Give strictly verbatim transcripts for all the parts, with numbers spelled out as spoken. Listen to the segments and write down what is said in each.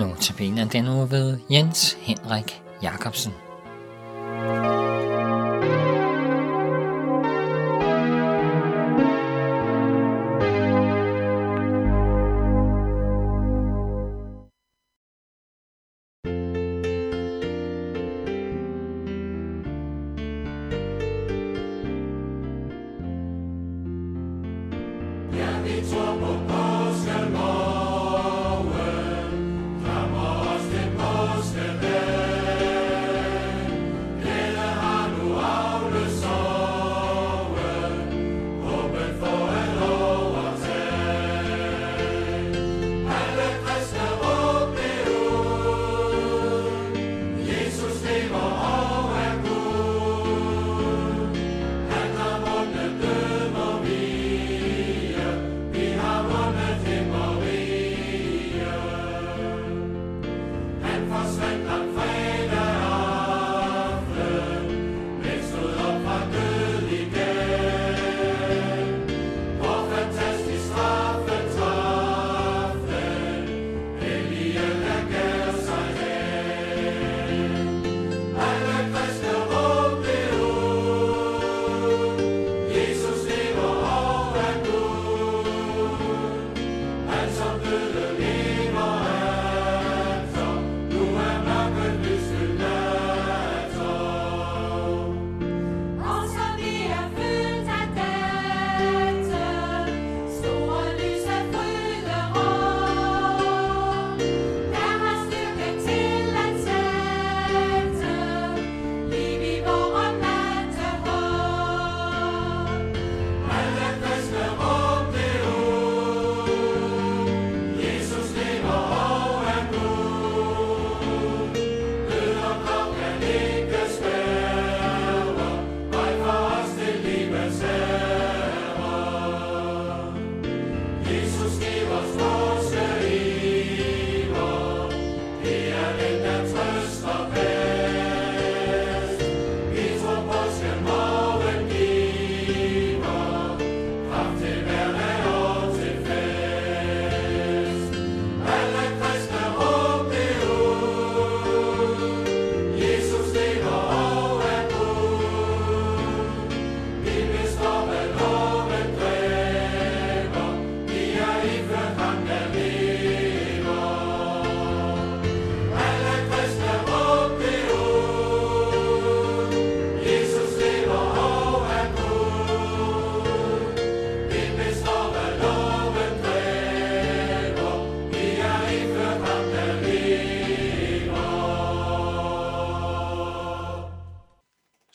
Notabene den uge ved Jens Henrik Jakobsen.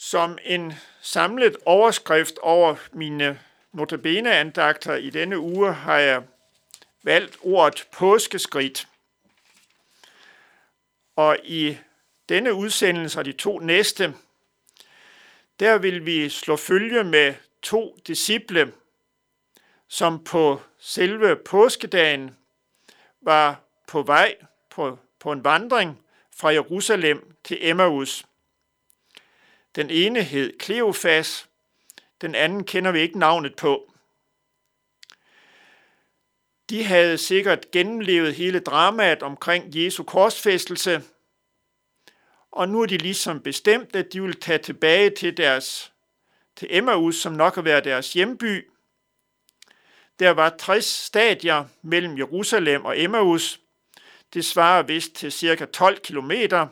Som en samlet overskrift over mine notabene-andagter i denne uge har jeg valgt ordet påskeskridt. Og i denne udsendelse og de to næste, der vil vi slå følge med to disciple, som på selve påskedagen var på vej på, på en vandring fra Jerusalem til Emmaus. Den ene hed Kleofas, den anden kender vi ikke navnet på. De havde sikkert gennemlevet hele dramaet omkring Jesu korsfæstelse, og nu er de ligesom bestemt, at de vil tage tilbage til, deres, til Emmaus, som nok har været deres hjemby. Der var tres stadier mellem Jerusalem og Emmaus. Det svarer vist til cirka tolv kilometer.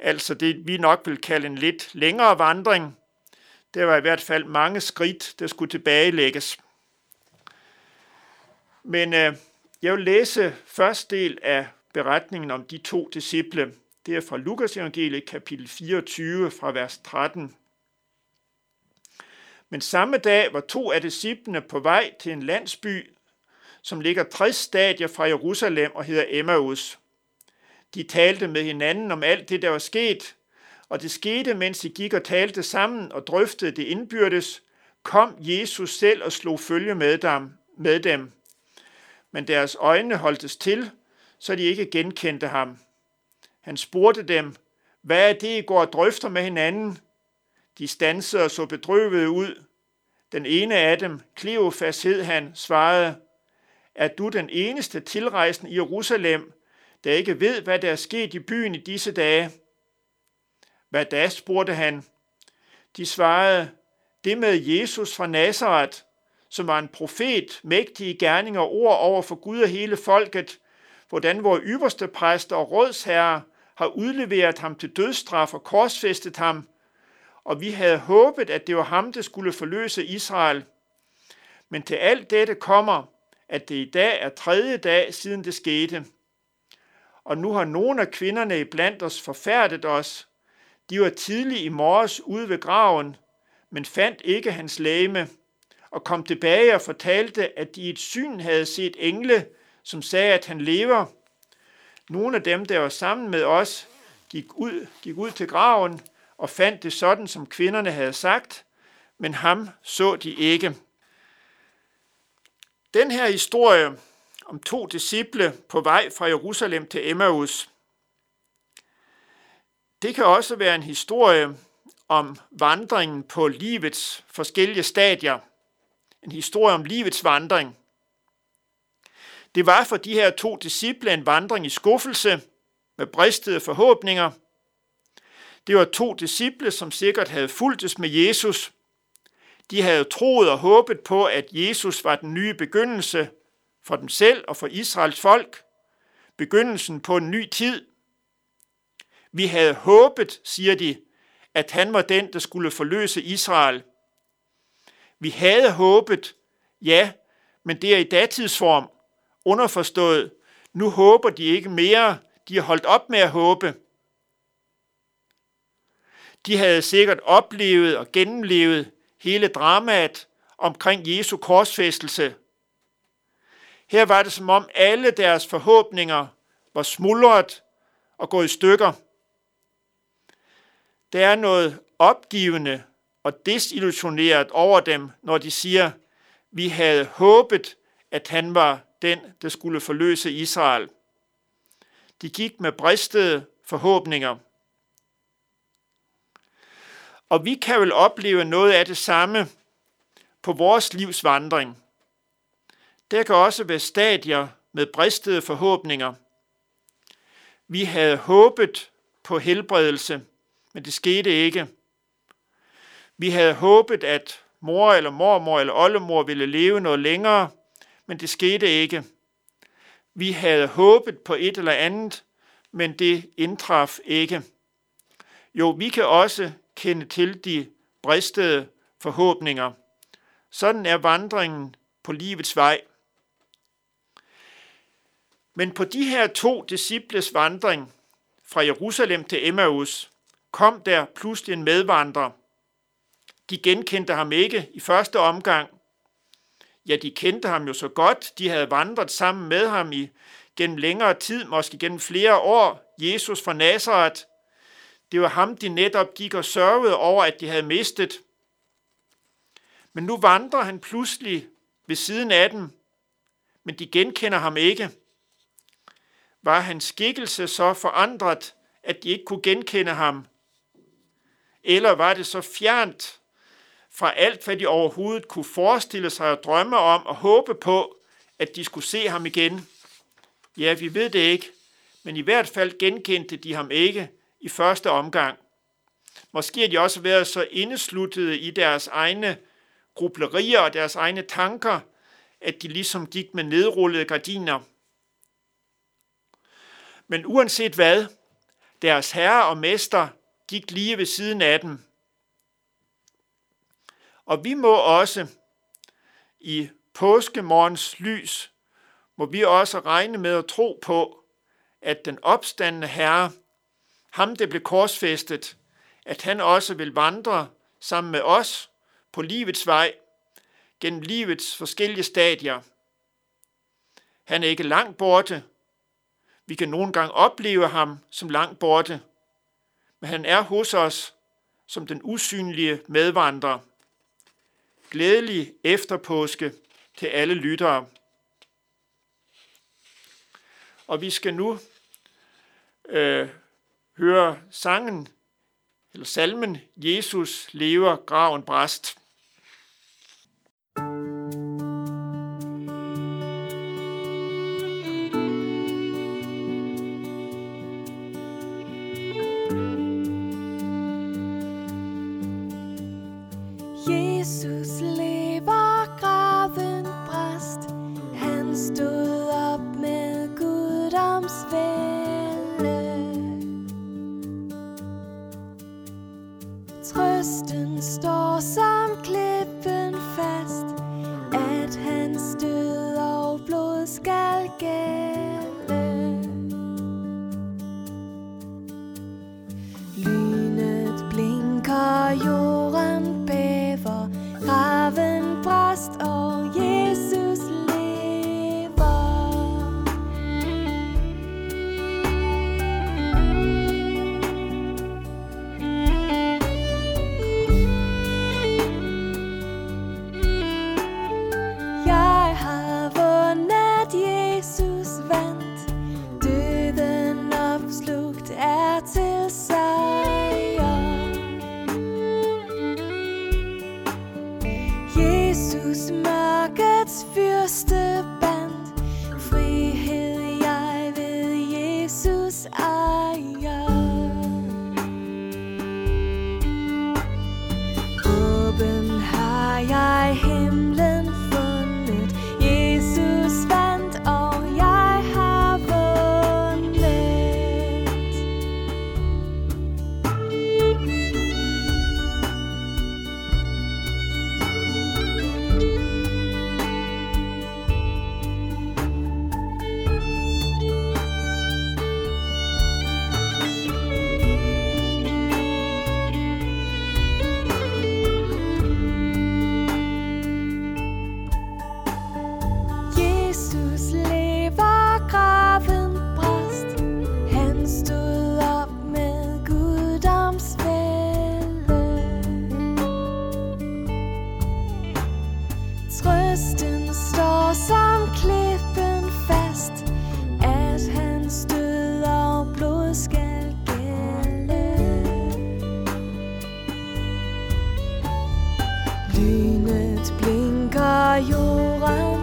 Altså det, vi nok vil kalde en lidt længere vandring. Der var i hvert fald mange skridt, der skulle tilbagelægges. Men øh, jeg vil læse første del af beretningen om de to disciple. Det er fra Lukas evangeliet, kapitel fireogtyve, fra vers tretten. Men samme dag var to af disciplene på vej til en landsby, som ligger tres stadier fra Jerusalem og hedder Emmaus. De talte med hinanden om alt det, der var sket, og det skete, mens de gik og talte sammen og drøftede det indbyrdes, kom Jesus selv og slog følge med dem, med dem. Men deres øjne holdtes til, så de ikke genkendte ham. Han spurgte dem, hvad er det, I går og drøfter med hinanden? De stansede og så bedrøvede ud. Den ene af dem, Kleofas hed han, svarede, er du den eneste tilrejsende i Jerusalem, der ikke ved, hvad der er sket i byen i disse dage. Hvad da, spurgte han. De svarede, det med Jesus fra Nazaret, som var en profet, mægtige gerninger og ord over for Gud og hele folket, hvordan vores ypperste præster og rådsherrer har udleveret ham til dødsstraf og korsfæstet ham, og vi havde håbet, at det var ham, der skulle forløse Israel. Men til alt dette kommer, at det i dag er tredje dag, siden det skete. Og nu har nogle af kvinderne iblandt os forfærdet os. De var tidlig i morges ude ved graven, men fandt ikke hans legeme, og kom tilbage og fortalte, at de i et syn havde set engle, som sagde, at han lever. Nogle af dem, der var sammen med os, gik ud, gik ud til graven og fandt det sådan, som kvinderne havde sagt, men ham så de ikke. Den her historie om to disciple på vej fra Jerusalem til Emmaus, det kan også være en historie om vandringen på livets forskellige stadier. En historie om livets vandring. Det var for de her to disciple en vandring i skuffelse, med bristede forhåbninger. Det var to disciple, som sikkert havde fulgtes med Jesus. De havde troet og håbet på, at Jesus var den nye begyndelse for dem selv og for Israels folk. Begyndelsen på en ny tid. Vi havde håbet, siger de, at han var den, der skulle forløse Israel. Vi havde håbet, ja, men det er i datidsform, underforstået. Nu håber de ikke mere, de har holdt op med at håbe. De havde sikkert oplevet og gennemlevet hele dramaet omkring Jesu korsfæstelse. Her var det som om alle deres forhåbninger var smuldret og gået i stykker. Der er noget opgivende og desillusioneret over dem, når de siger, vi havde håbet, at han var den, der skulle forløse Israel. De gik med bristede forhåbninger. Og vi kan vel opleve noget af det samme på vores livs vandring. Der kan også være stadier med bristede forhåbninger. Vi havde håbet på helbredelse, men det skete ikke. Vi havde håbet, at mor eller mormor eller oldemor ville leve noget længere, men det skete ikke. Vi havde håbet på et eller andet, men det indtraf ikke. Jo, vi kan også kende til de bristede forhåbninger. Sådan er vandringen på livets vej. Men på de her to disciples vandring fra Jerusalem til Emmaus, kom der pludselig en medvandrer. De genkendte ham ikke i første omgang. Ja, de kendte ham jo så godt. De havde vandret sammen med ham i, gennem længere tid, måske gennem flere år. Jesus fra Nazaret. Det var ham, de netop gik og sørgede over, at de havde mistet. Men nu vandrer han pludselig ved siden af dem, men de genkender ham ikke. Var hans skikkelse så forandret, at de ikke kunne genkende ham? Eller var det så fjernt fra alt, hvad de overhovedet kunne forestille sig og drømme om og håbe på, at de skulle se ham igen? Ja, vi ved det ikke, men i hvert fald genkendte de ham ikke i første omgang. Måske har de også været så indesluttede i deres egne grublerier og deres egne tanker, at de ligesom gik med nedrullede gardiner. Men uanset hvad, deres herre og mester gik lige ved siden af dem. Og vi må også i påskemorgens lys, må vi også regne med at tro på, at den opstandne herre, ham der blev korsfæstet, at han også vil vandre sammen med os på livets vej, gennem livets forskellige stadier. Han er ikke langt borte. Vi kan nogle gange opleve ham som langt borte, men han er hos os som den usynlige medvandrer. Glædelig efterpåske til alle lyttere. Og vi skal nu øh, høre sangen, eller salmen, Jesus lever, graven brast. Jesus lever, graven brast. Han stod op med guddomsvælde. Trøsten står som klippen fast, at hans død og blod skal gælde. Lynet blinker, jorden bæver, graven brast og Jesus lever. Jeg har vundet, Jesus vandt, døden opslugt er til sejr. Jesus, mørkets fyrste bandt, frihed jeg ved Jesus ejer. Åben har jeg himlen fundet, Jesus vandt og jeg har vundet. Jesus lever, graven brast. Han stod op med guddomsvælde. Trøsten står som klippen fast, at hans død og blod skal gælde. Lynet blinker, jorden